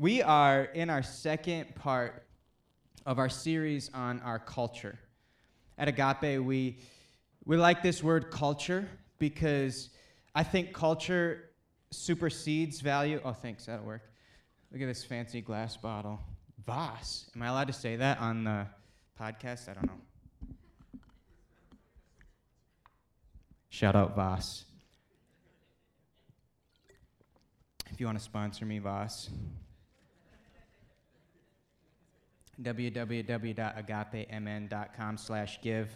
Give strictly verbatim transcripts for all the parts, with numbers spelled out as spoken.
We are in our second part of our series on our culture. At Agape, we we like this word culture because I think culture supersedes value. Oh, thanks, that'll work. Look at this fancy glass bottle. Voss. Am I allowed to say that on the podcast? I don't know. Shout out Voss. If you want to sponsor me, Voss. w w w dot agape m n dot com slash give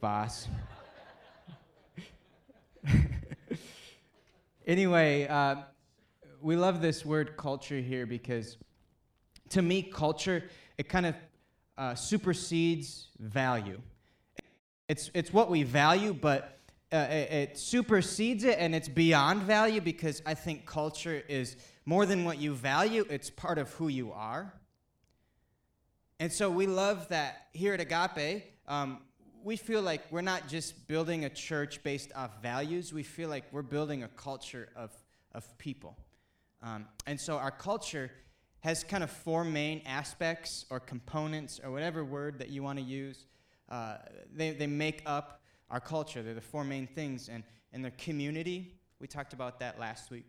Voss. Anyway, uh, we love this word culture here because to me, culture, it kind of uh, supersedes value. It's it's what we value, but Uh, it, it supersedes it, and it's beyond value because I think culture is more than what you value. It's part of who you are. And so we love that here at Agape, um, we feel like we're not just building a church based off values. We feel like we're building a culture of, of people. Um, and so our culture has kind of four main aspects or components or whatever word that you want to use. Uh, they, they make up our culture. They're the four main things, and, and their community. We talked about that last week.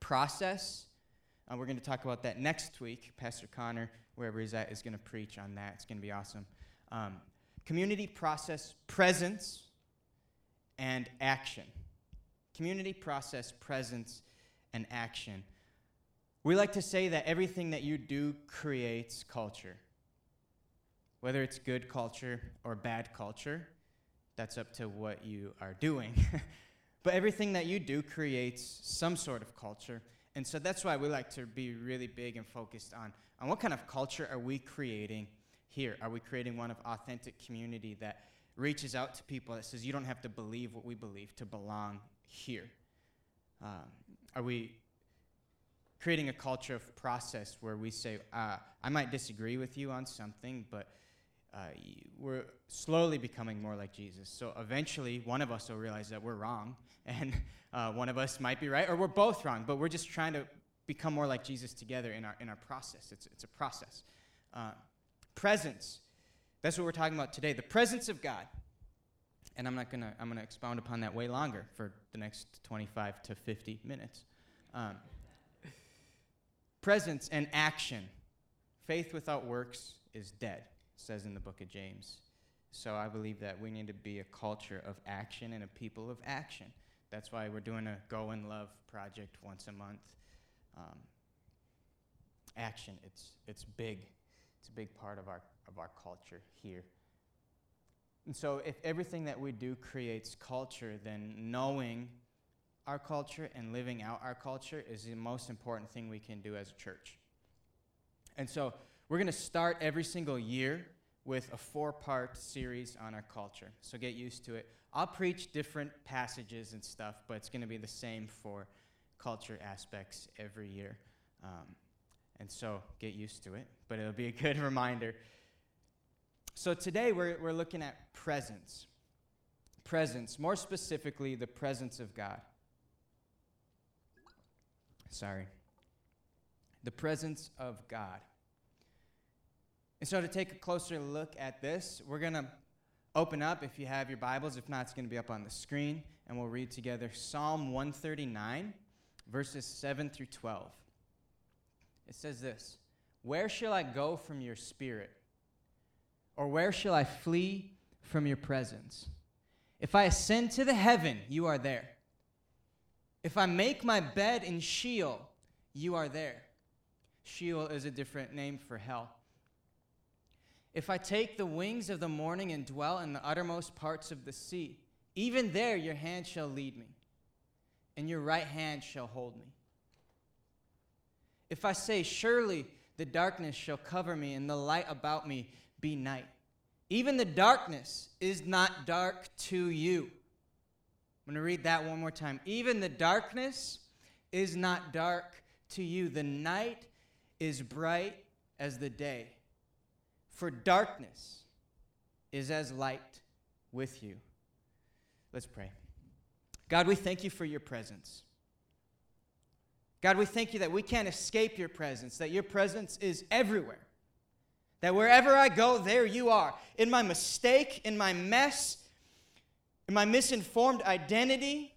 Process, uh, we're going to talk about that next week. Pastor Connor, wherever he's at, is going to preach on that. It's going to be awesome. Um, community, process, presence, and action. Community, process, presence, and action. We like to say that everything that you do creates culture. Whether it's good culture or bad culture, that's up to what you are doing. But everything that you do creates some sort of culture. And so that's why we like to be really big and focused on, on what kind of culture are we creating here? Are we creating one of authentic community that reaches out to people, that says you don't have to believe what we believe to belong here? Um, are we creating a culture of process where we say, uh, I might disagree with you on something, but Uh, we're slowly becoming more like Jesus. So eventually, one of us will realize that we're wrong, and uh, one of us might be right, or we're both wrong, but we're just trying to become more like Jesus together in our in our process. It's it's a process. Uh, presence, that's what we're talking about today, the presence of God. And I'm not going to, I'm going to expound upon that way longer for the next twenty-five to fifty minutes. Um, presence and action. Faith without works is dead, says in the book of James. So I believe that we need to be a culture of action and a people of action. That's why we're doing a Go and Love project once a month. Um, action, it's it's big. It's a big part of our of our culture here. And so if everything that we do creates culture, then knowing our culture and living out our culture is the most important thing we can do as a church. And so we're going to start every single year with a four-part series on our culture, so get used to it. I'll preach different passages and stuff, but it's going to be the same for culture aspects every year, um, and so get used to it, but it'll be a good reminder. So today we're we're looking at presence, presence, more specifically the presence of God. Sorry. The presence of God. And so to take a closer look at this, we're going to open up, if you have your Bibles. If not, it's going to be up on the screen, and we'll read together Psalm one thirty-nine, verses seven through twelve. It says this: "Where shall I go from your spirit? Or where shall I flee from your presence? If I ascend to the heaven, you are there. If I make my bed in Sheol, you are there." Sheol is a different name for hell. "If I take the wings of the morning and dwell in the uttermost parts of the sea, even there your hand shall lead me, and your right hand shall hold me. If I say, surely the darkness shall cover me, and the light about me be night, even the darkness is not dark to you." I'm going to read that one more time. "Even the darkness is not dark to you. The night is bright as the day. For darkness is as light with you." Let's pray. God, we thank you for your presence. God, we thank you that we can't escape your presence, that your presence is everywhere. That wherever I go, there you are. In my mistake, in my mess, in my misinformed identity,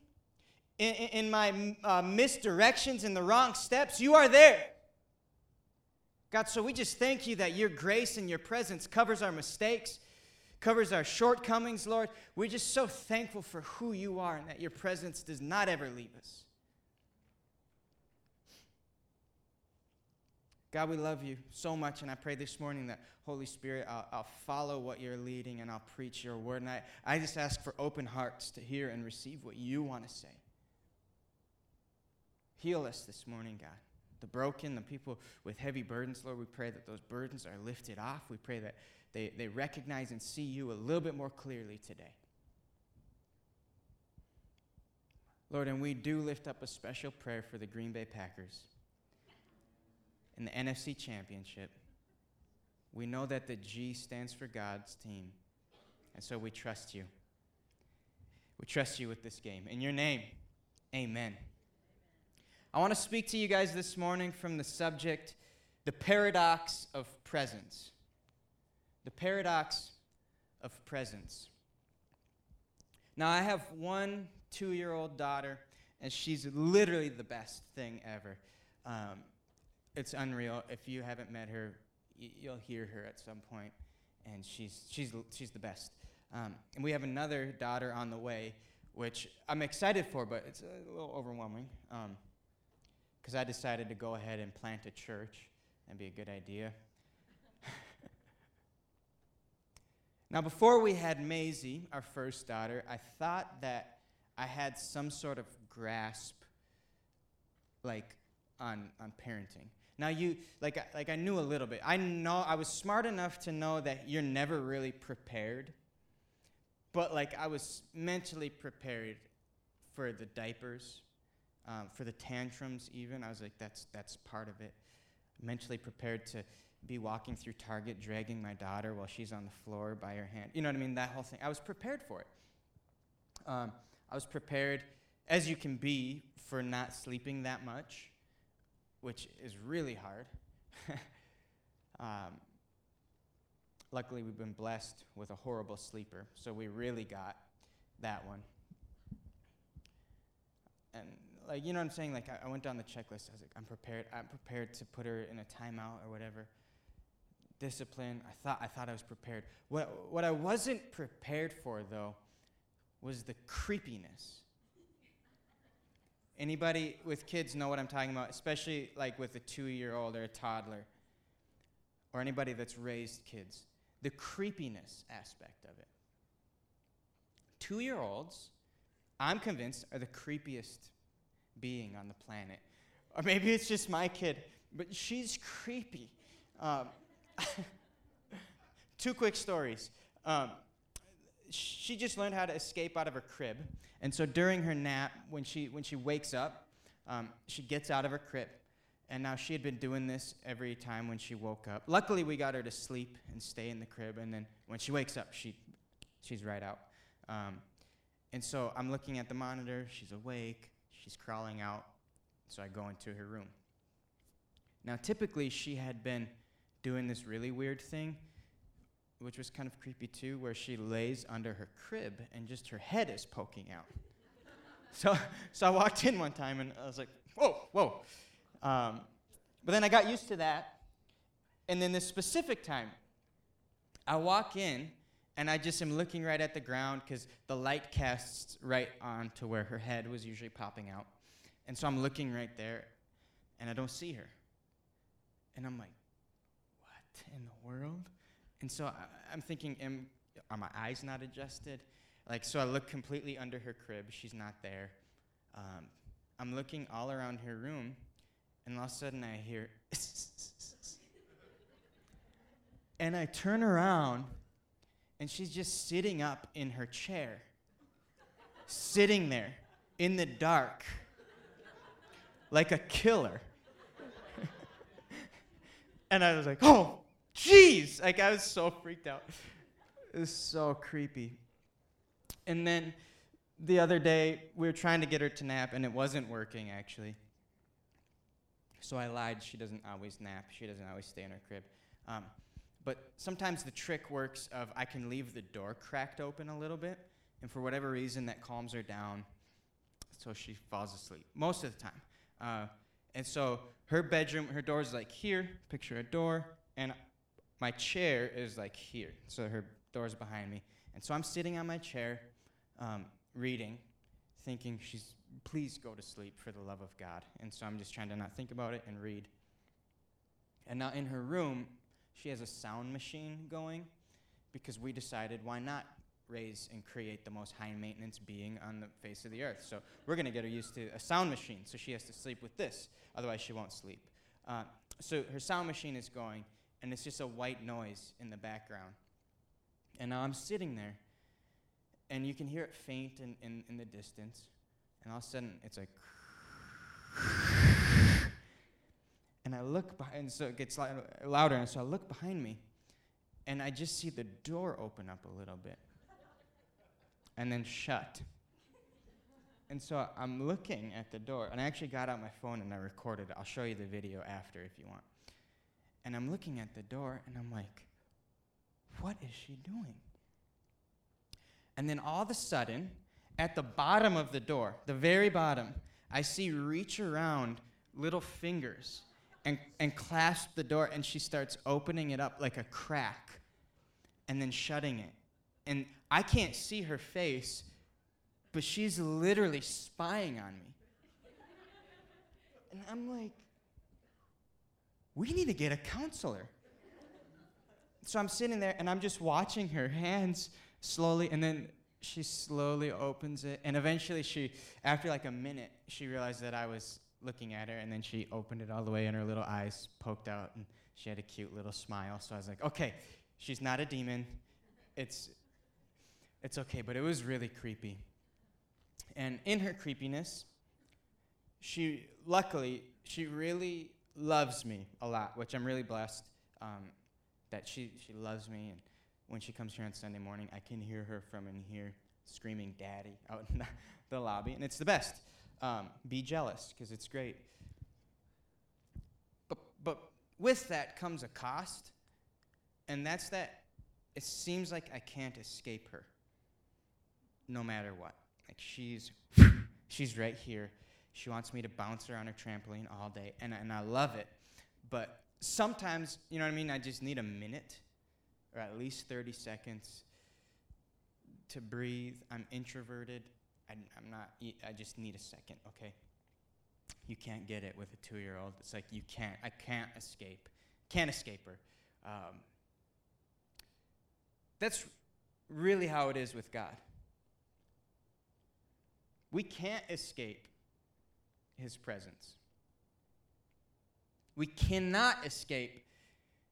in, in my uh, misdirections, in the wrong steps, you are there. God, so we just thank you that your grace and your presence covers our mistakes, covers our shortcomings, Lord. We're just so thankful for who you are and that your presence does not ever leave us. God, we love you so much, and I pray this morning that, Holy Spirit, I'll, I'll follow what you're leading, and I'll preach your word. And I, I just ask for open hearts to hear and receive what you want to say. Heal us this morning, God. The broken, the people with heavy burdens, Lord, we pray that those burdens are lifted off. We pray that they, they recognize and see you a little bit more clearly today. Lord, and we do lift up a special prayer for the Green Bay Packers in the N F C Championship. We know that the G stands for God's team, and so we trust you. We trust you with this game. In your name, amen. I want to speak to you guys this morning from the subject, the paradox of presence. The paradox of presence. Now, I have one two-year-old daughter, and she's literally the best thing ever. Um, It's unreal. If you haven't met her, y- you'll hear her at some point, and she's she's she's the best. Um, and we have another daughter on the way, which I'm excited for, but it's a little overwhelming, because um, I decided to go ahead and plant a church. That'd be a good idea. Now, before we had Maisie, our first daughter, I thought that I had some sort of grasp, like on on parenting. Now, you, like, like I knew a little bit. I know, I was smart enough to know that you're never really prepared. But, like, I was mentally prepared for the diapers, um, for the tantrums even. I was like, that's that's part of it. Mentally prepared to be walking through Target, dragging my daughter while she's on the floor by her hand. You know what I mean? That whole thing. I was prepared for it. Um, I was prepared, as you can be, for not sleeping that much, which is really hard. um, luckily, we've been blessed with a horrible sleeper, so we really got that one. And, like, you know what I'm saying? Like, I, I went down the checklist. I was like, I'm prepared. I'm prepared to put her in a timeout or whatever. Discipline. I thought I thought I was prepared. What what I wasn't prepared for, though, was the creepiness. Anybody with kids know what I'm talking about, especially like with a two-year-old or a toddler or anybody that's raised kids. The creepiness aspect of it. Two-year-olds, I'm convinced, are the creepiest being on the planet. Or maybe it's just my kid, but she's creepy. Um, two quick stories. Um, She just learned how to escape out of her crib. And so during her nap, when she when she wakes up, um, she gets out of her crib. And now she had been doing this every time when she woke up. Luckily, we got her to sleep and stay in the crib. And then when she wakes up, she she's right out. Um, and so I'm looking at the monitor. She's awake. She's crawling out. So I go into her room. Now, typically, she had been doing this really weird thing, which was kind of creepy too, where she lays under her crib and just her head is poking out. so so I walked in one time and I was like, whoa, whoa. Um, but then I got used to that. And then this specific time, I walk in and I just am looking right at the ground because the light casts right on to where her head was usually popping out. And so I'm looking right there and I don't see her. And I'm like, what in the world? And so I, I'm thinking, am, are my eyes not adjusted? Like, so I look completely under her crib. She's not there. Um, I'm looking all around her room, and all of a sudden I hear, and I turn around, and she's just sitting up in her chair, sitting there in the dark, like a killer. And I was like, oh. Jeez, like I was so freaked out. It was so creepy. And then the other day, we were trying to get her to nap, and it wasn't working, actually. So I lied. She doesn't always nap. She doesn't always stay in her crib. Um, but sometimes the trick works of I can leave the door cracked open a little bit, and for whatever reason, that calms her down, so she falls asleep most of the time. Uh, and so her bedroom, her door's like here, picture a door, and my chair is like here. So her door's behind me. And so I'm sitting on my chair, um, reading, thinking she's, please go to sleep for the love of God. And so I'm just trying to not think about it and read. And now in her room, she has a sound machine going because we decided why not raise and create the most high-maintenance being on the face of the earth. So we're going to get her used to a sound machine, so she has to sleep with this. Otherwise, she won't sleep. Uh, so her sound machine is going, and it's just a white noise in the background. And now I'm sitting there, and you can hear it faint in, in, in the distance. And all of a sudden, it's like, and I look behind, and so it gets li- louder, and so I look behind me, and I just see the door open up a little bit, and then shut. And so I'm looking at the door, and I actually got out my phone and I recorded it. I'll show you the video after if you want. And I'm looking at the door, and I'm like, what is she doing? And then all of a sudden, at the bottom of the door, the very bottom, I see reach around little fingers and, and clasp the door, and she starts opening it up like a crack and then shutting it. And I can't see her face, but she's literally spying on me. And I'm like, we need to get a counselor. So I'm sitting there, and I'm just watching her hands slowly, and then she slowly opens it. And eventually she, after like a minute, she realized that I was looking at her, and then she opened it all the way, and her little eyes poked out, and she had a cute little smile. So I was like, okay, she's not a demon. It's it's okay, but it was really creepy. And in her creepiness, she, luckily, she really loves me a lot, which I'm really blessed um, that she, she loves me. And when she comes here on Sunday morning, I can hear her from in here screaming daddy out in the, the lobby, and it's the best. Um, be jealous, because it's great. But, but with that comes a cost, and that's that it seems like I can't escape her, no matter what. Like she's, she's right here. She wants me to bounce her on her trampoline all day, and and I love it. But sometimes, you know what I mean? I just need a minute, or at least thirty seconds, to breathe. I'm introverted. I, I'm not. I just need a second. Okay. You can't get it with a two-year-old. It's like you can't. I can't escape. Can't escape her. Um, That's really how it is with God. We can't escape his presence. We cannot escape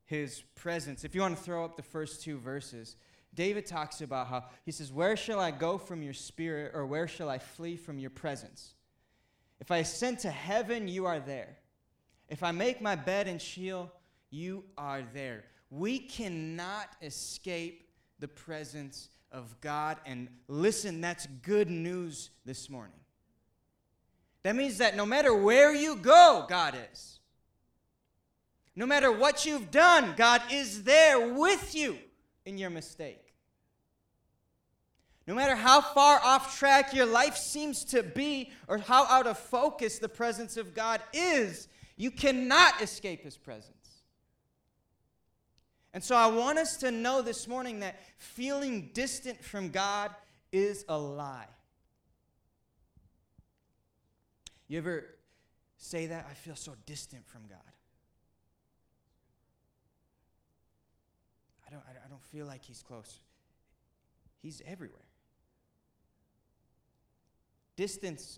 his presence. If you want to throw up the first two verses, David talks about how he says, "Where shall I go from your spirit, or where shall I flee from your presence? If I ascend to heaven, you are there. If I make my bed in Sheol, you are there." We cannot escape the presence of God. And listen, that's good news this morning. That means that no matter where you go, God is. No matter what you've done, God is there with you in your mistake. No matter how far off track your life seems to be, or how out of focus the presence of God is, you cannot escape his presence. And so I want us to know this morning that feeling distant from God is a lie. You ever say that? I feel so distant from God. I don't, I don't feel like he's close. He's everywhere. Distance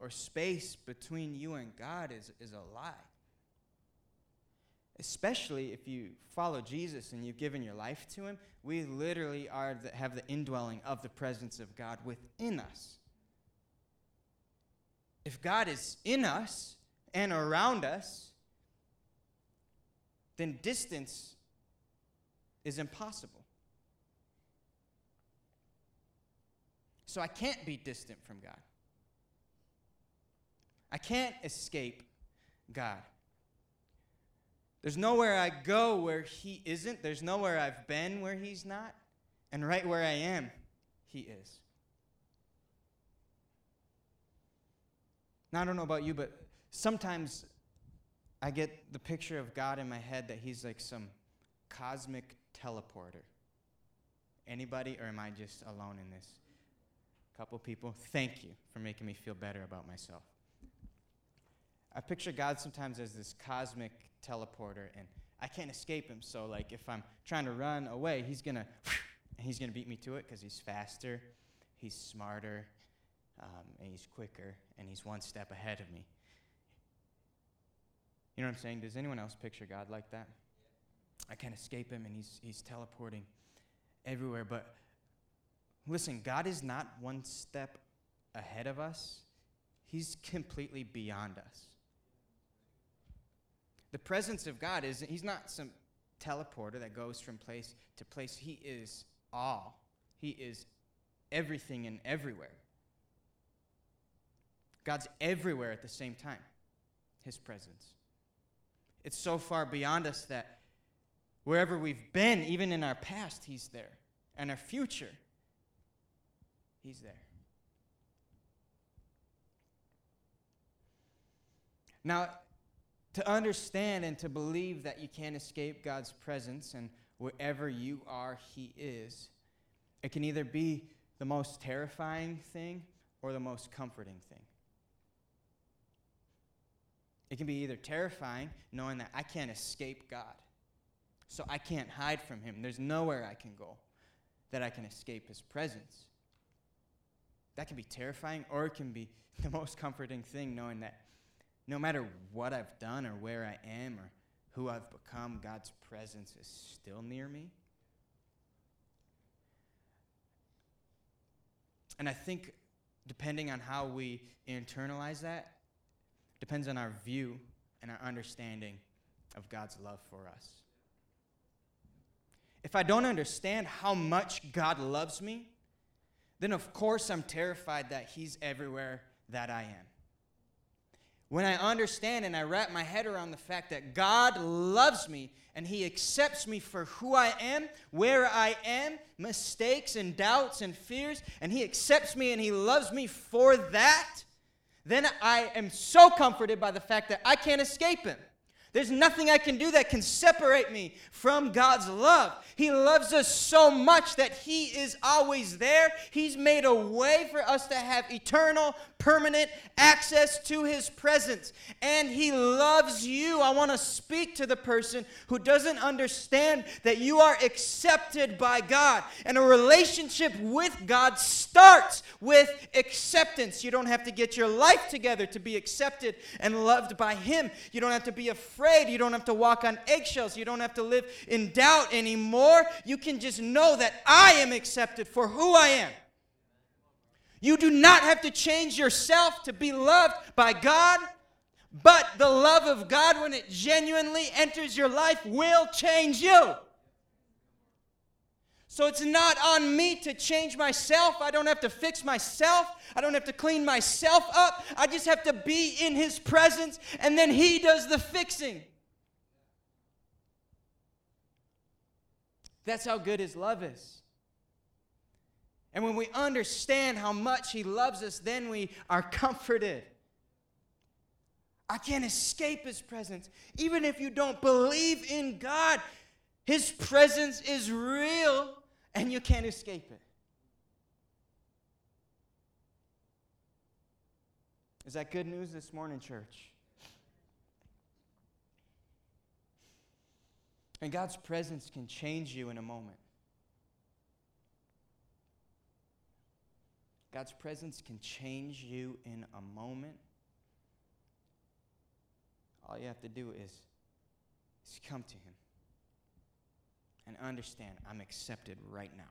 or space between you and God is, is a lie. Especially if you follow Jesus and you've given your life to him, we literally are the, have the indwelling of the presence of God within us. If God is in us and around us, then distance is impossible. So I can't be distant from God. I can't escape God. There's nowhere I go where he isn't. There's nowhere I've been where he's not. And right where I am, he is. Now, I don't know about you, but sometimes I get the picture of God in my head that he's like some cosmic teleporter. Anybody, or am I just alone in this? A couple people, thank you for making me feel better about myself. I picture God sometimes as this cosmic teleporter, and I can't escape him. So, like, if I'm trying to run away, he's gonna, he's gonna beat me to it because he's faster, he's smarter, um, and he's quicker, and he's one step ahead of me. You know what I'm saying? Does anyone else picture God like that? I can't escape him, and he's he's teleporting everywhere. But listen, God is not one step ahead of us. He's completely beyond us. The presence of God is, he's not some teleporter that goes from place to place. He is all. He is everything and everywhere. God's everywhere at the same time, his presence. It's so far beyond us that wherever we've been, even in our past, he's there. And our future, he's there. Now, to understand and to believe that you can't escape God's presence, and wherever you are, he is, it can either be the most terrifying thing or the most comforting thing. It can be either terrifying, knowing that I can't escape God, so I can't hide from him. There's nowhere I can go that I can escape his presence. That can be terrifying, or it can be the most comforting thing, knowing that no matter what I've done or where I am or who I've become, God's presence is still near me. And I think depending on how we internalize that, depends on our view and our understanding of God's love for us. If I don't understand how much God loves me, then of course I'm terrified that he's everywhere that I am. When I understand and I wrap my head around the fact that God loves me and he accepts me for who I am, where I am, mistakes and doubts and fears, and he accepts me and he loves me for that, then I am so comforted by the fact that I can't escape him. There's nothing I can do that can separate me from God's love. He loves us so much that he is always there. He's made a way for us to have eternal, permanent access to his presence. And he loves you. I want to speak to the person who doesn't understand that you are accepted by God. And a relationship with God starts with acceptance. You don't have to get your life together to be accepted and loved by him. You don't have to be afraid. You don't have to walk on eggshells. You don't have to live in doubt anymore. You can just know that I am accepted for who I am. You do not have to change yourself to be loved by God, but the love of God, when it genuinely enters your life, will change you. So it's not on me to change myself. I don't have to fix myself. I don't have to clean myself up. I just have to be in his presence, and then he does the fixing. That's how good his love is. And when we understand how much he loves us, then we are comforted. I can't escape his presence. Even if you don't believe in God, his presence is real. And you can't escape it. Is that good news this morning, church? And God's presence can change you in a moment. God's presence can change you in a moment. All you have to do is, is come to him. And understand, I'm accepted right now.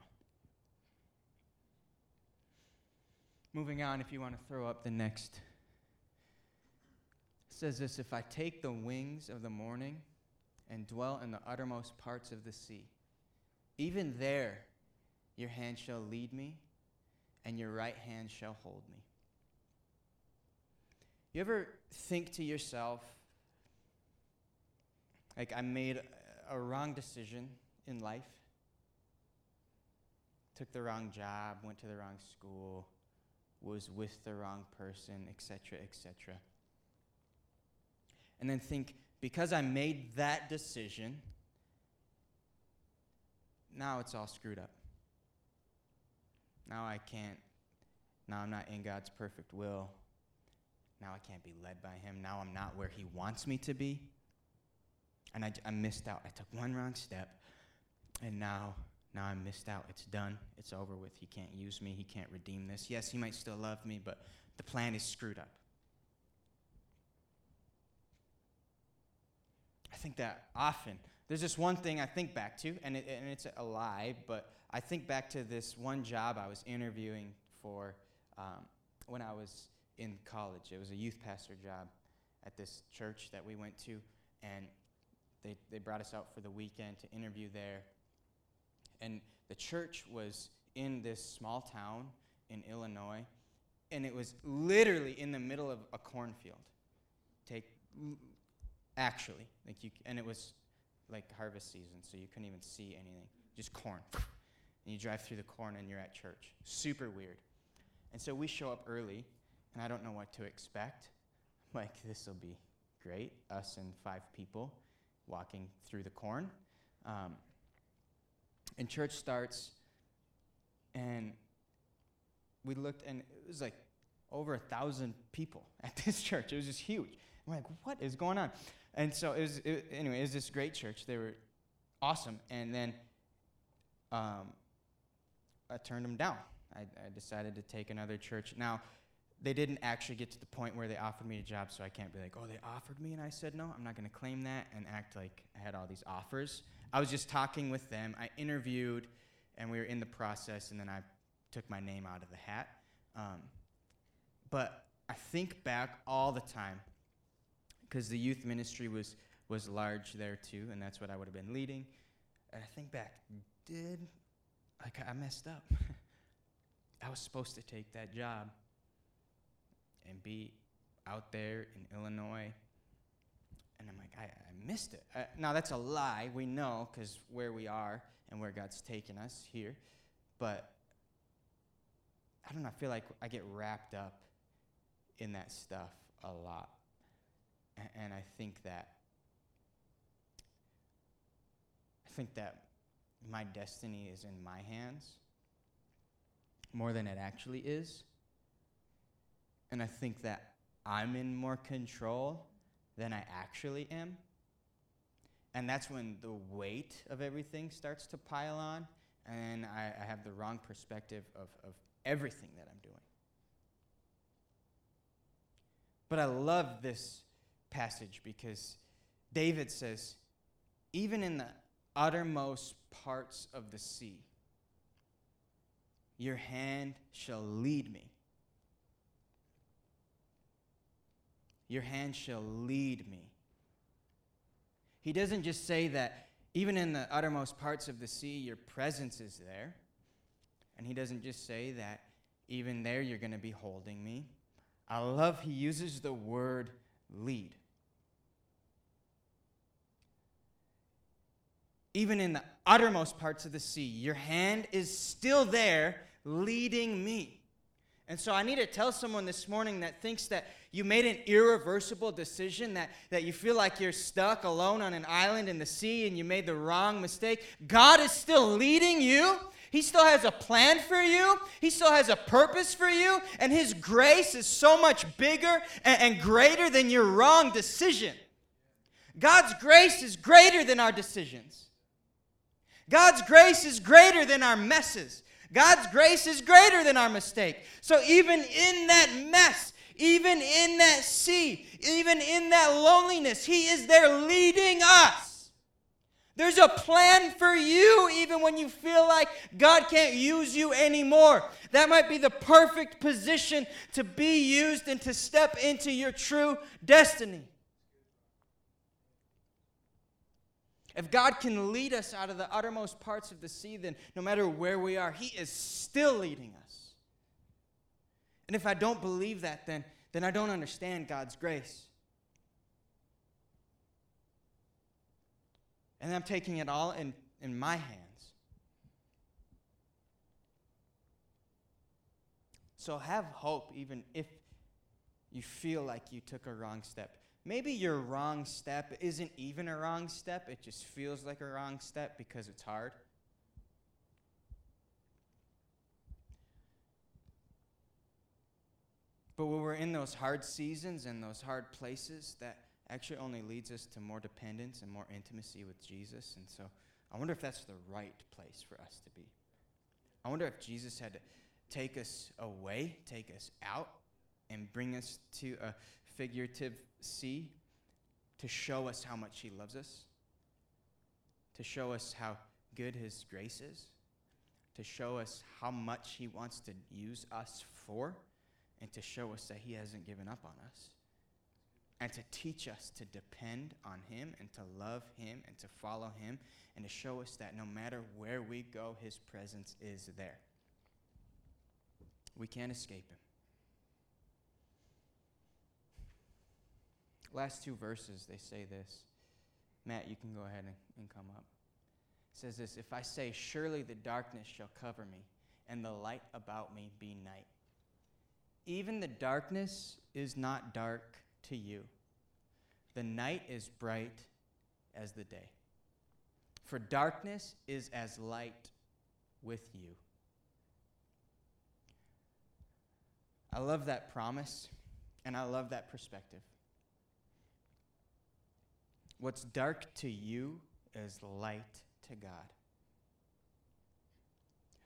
Moving on, if you want to throw up the next. It says this, if I take the wings of the morning and dwell in the uttermost parts of the sea, even there your hand shall lead me and your right hand shall hold me. You ever think to yourself, Like I made a wrong decision in life, took the wrong job, went to the wrong school, was with the wrong person, et cetera, et cetera. And then think, because I made that decision, now it's all screwed up. Now I can't, now I'm not in God's perfect will. Now I can't be led by him. Now I'm not where he wants me to be. And I, I missed out. I took one wrong step, and now, now I missed out. It's done. It's over with. He can't use me. He can't redeem this. Yes, he might still love me, but the plan is screwed up. I think that often. There's this one thing I think back to, and, it, and it's a lie, but I think back to this one job I was interviewing for um, when I was in college. It was a youth pastor job at this church that we went to, and they, they brought us out for the weekend to interview there. And the church was in this small town in Illinois, and it was literally in the middle of a cornfield. Take actually, like you, and it was like harvest season, so you couldn't even see anything, just corn. And you drive through the corn, and you're at church. Super weird. And so we show up early, and I don't know what to expect. I'm like, this will be great. Us and five people walking through the corn. Um, and church starts, and we looked, and it was like over a thousand people at this church. It was just huge. I'm like, what is going on? And so it was, it, anyway, it was this great church. They were awesome. And then um, I turned them down. I, I decided to take another church. Now, they didn't actually get to the point where they offered me a job, so I can't be like, oh, they offered me, and I said no. I'm not going to claim that and act like I had all these offers. I was just talking with them. I interviewed, and we were in the process, and then I took my name out of the hat. Um, but I think back all the time, because the youth ministry was was large there too, and that's what I would have been leading. And I think back, did, like I messed up. I was supposed to take that job and be out there in Illinois. And I'm like, I, I missed it. I, now, that's a lie. We know, because where we are and where God's taken us here. But I don't know. I feel like I get wrapped up in that stuff a lot. And I think that I think that my destiny is in my hands more than it actually is. And I think that I'm in more control than I actually am. And that's when the weight of everything starts to pile on, and I, I have the wrong perspective of, of everything that I'm doing. But I love this passage because David says, even in the uttermost parts of the sea, your hand shall lead me. Your hand shall lead me. He doesn't just say that even in the uttermost parts of the sea, your presence is there. And he doesn't just say that even there you're going to be holding me. I love he uses the word lead. Even in the uttermost parts of the sea, your hand is still there leading me. And so I need to tell someone this morning that thinks that you made an irreversible decision, that, that you feel like you're stuck alone on an island in the sea and you made the wrong mistake. God is still leading you. He still has a plan for you. He still has a purpose for you. And his grace is so much bigger and, and greater than your wrong decision. God's grace is greater than our decisions. God's grace is greater than our messes. God's grace is greater than our mistake. So even in that mess, even in that sea, even in that loneliness, he is there leading us. There's a plan for you even when you feel like God can't use you anymore. That might be the perfect position to be used and to step into your true destiny. If God can lead us out of the uttermost parts of the sea, then no matter where we are, he is still leading us. And if I don't believe that, then, then I don't understand God's grace. And I'm taking it all in, in my hands. So have hope even if you feel like you took a wrong step. Maybe your wrong step isn't even a wrong step. It just feels like a wrong step because it's hard. But when we're in those hard seasons and those hard places, that actually only leads us to more dependence and more intimacy with Jesus. And so I wonder if that's the right place for us to be. I wonder if Jesus had to take us away, take us out, and bring us to a figurative sea to show us how much he loves us, to show us how good his grace is, to show us how much he wants to use us for, and to show us that he hasn't given up on us, and to teach us to depend on him and to love him and to follow him, and to show us that no matter where we go, his presence is there. We can't escape him. Last two verses, they say this. Matt, you can go ahead and, and come up. It says this, if I say, surely the darkness shall cover me, and the light about me be night. Even the darkness is not dark to you. The night is bright as the day. For darkness is as light with you. I love that promise, and I love that perspective. What's dark to you is light to God.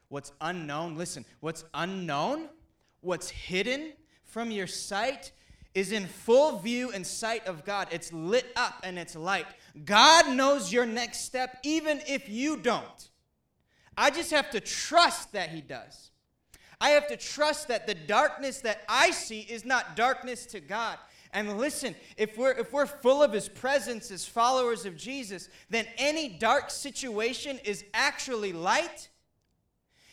What's unknown, listen, what's unknown, what's hidden from your sight is in full view and sight of God. It's lit up and it's light. God knows your next step even if you don't. I just have to trust that he does. I have to trust that the darkness that I see is not darkness to God. And listen, if we're if we're full of his presence as followers of Jesus, then any dark situation is actually light.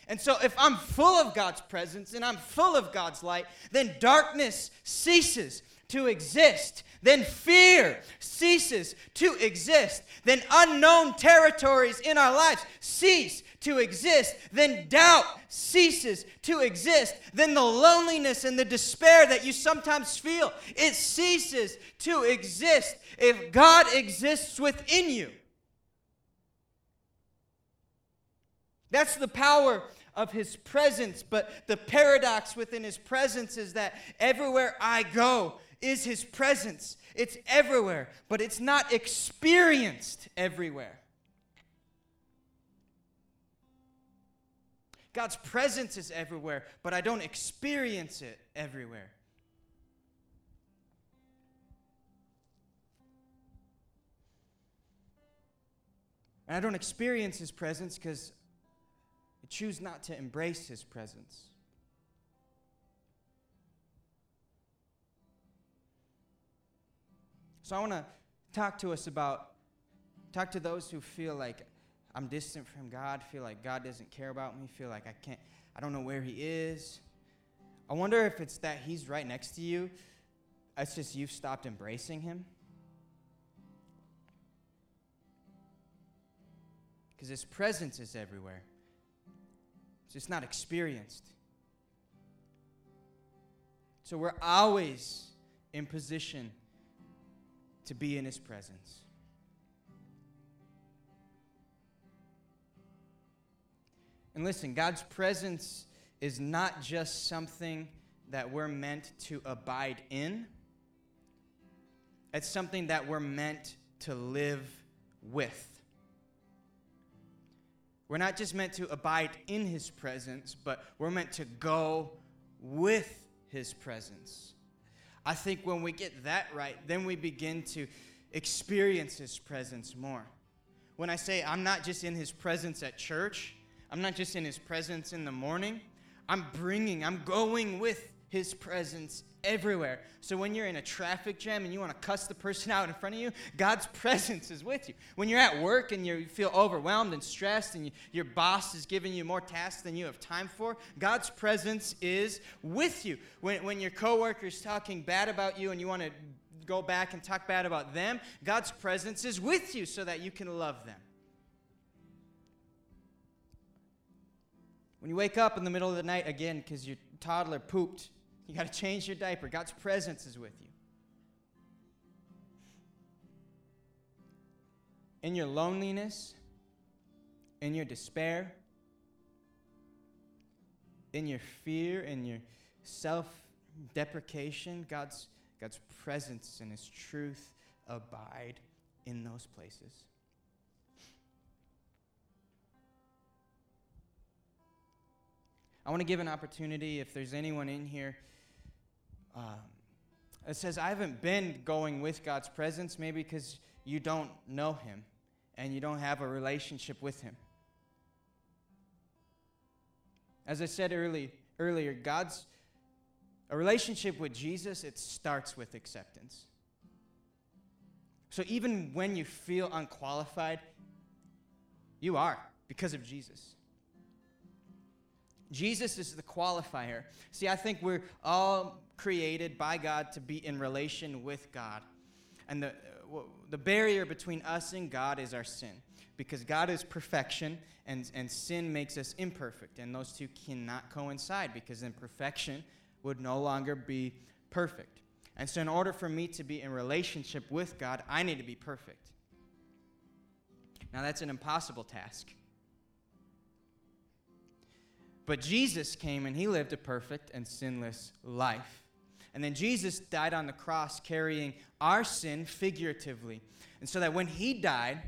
And so if I'm full of God's presence and I'm full of God's light, then darkness ceases to exist. Then fear ceases to exist. Then unknown territories in our lives cease to exist. Then doubt ceases to exist. Then the loneliness and the despair that you sometimes feel, it ceases to exist if God exists within you. That's the power of his presence, but the paradox within his presence is that everywhere I go is his presence. It's everywhere, but it's not experienced everywhere. God's presence is everywhere, but I don't experience it everywhere. And I don't experience his presence because choose not to embrace his presence. So I want to talk to us about, talk to those who feel like I'm distant from God, feel like God doesn't care about me, feel like I can't, I don't know where he is. I wonder if it's that he's right next to you. It's just you've stopped embracing him. Because his presence is everywhere. So it's not experienced. So we're always in position to be in his presence. And listen, God's presence is not just something that we're meant to abide in. It's something that we're meant to live with. We're not just meant to abide in his presence, but we're meant to go with his presence. I think when we get that right, then we begin to experience his presence more. When I say I'm not just in his presence at church, I'm not just in his presence in the morning, I'm bringing, I'm going with his presence everywhere. So when you're in a traffic jam and you want to cuss the person out in front of you, God's presence is with you. When you're at work and you feel overwhelmed and stressed and you, your boss is giving you more tasks than you have time for, God's presence is with you. When when your coworker is talking bad about you and you want to go back and talk bad about them. God's presence is with you so that you can love them. When you wake up in the middle of the night again because your toddler pooped, you got to change your diaper. God's presence is with you. In your loneliness, in your despair, in your fear, in your self-deprecation, God's, God's presence and His truth abide in those places. I want to give an opportunity, if there's anyone in here um, that says, I haven't been going with God's presence, maybe because you don't know Him and you don't have a relationship with Him. As I said early, earlier, God's a relationship with Jesus, it starts with acceptance. So even when you feel unqualified, you are, because of Jesus. Jesus is the qualifier. See, I think we're all created by God to be in relation with God. And the the barrier between us and God is our sin, because God is perfection, and, and sin makes us imperfect, and those two cannot coincide, because then perfection would no longer be perfect. And so in order for me to be in relationship with God, I need to be perfect. Now, that's an impossible task. But Jesus came, and He lived a perfect and sinless life. And then Jesus died on the cross carrying our sin figuratively. And so that when He died,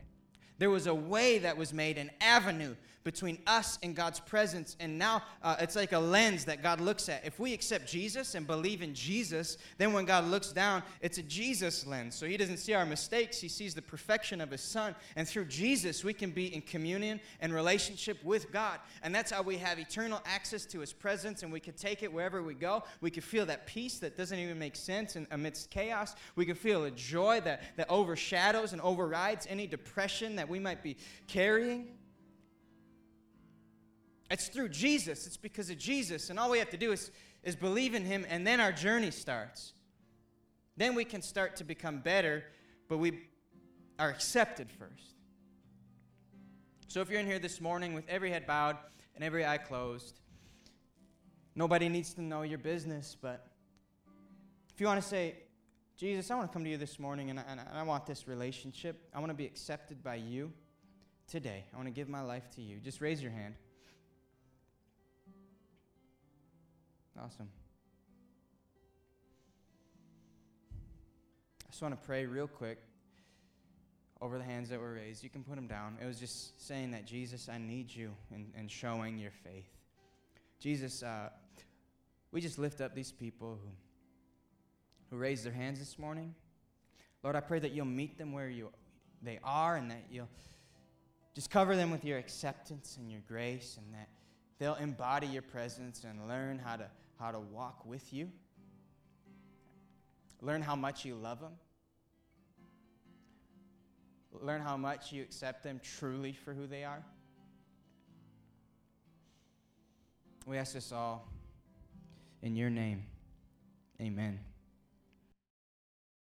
there was a way that was made, an avenue between us and God's presence. And now uh, it's like a lens that God looks at. If we accept Jesus and believe in Jesus, then when God looks down, it's a Jesus lens. So He doesn't see our mistakes. He sees the perfection of His Son. And through Jesus, we can be in communion and relationship with God. And that's how we have eternal access to His presence, and we can take it wherever we go. We can feel that peace that doesn't even make sense and amidst chaos. We can feel a joy that, that overshadows and overrides any depression that we might be carrying. It's through Jesus. It's because of Jesus. And all we have to do is, is believe in Him, and then our journey starts. Then we can start to become better, but we are accepted first. So if you're in here this morning with every head bowed and every eye closed, nobody needs to know your business, but if you want to say, Jesus, I want to come to you this morning, and I, and I want this relationship. I want to be accepted by you today. I want to give my life to you. Just raise your hand. Awesome. I just want to pray real quick over the hands that were raised. You can put them down. It was just saying that, Jesus, I need you, and, and showing your faith. Jesus, uh, we just lift up these people who, who raised their hands this morning. Lord, I pray that you'll meet them where you they are, and that you'll just cover them with your acceptance and your grace, and that they'll embody your presence and learn how to how to walk with you. Learn how much you love them. Learn how much you accept them truly for who they are. We ask this all in your name. Amen.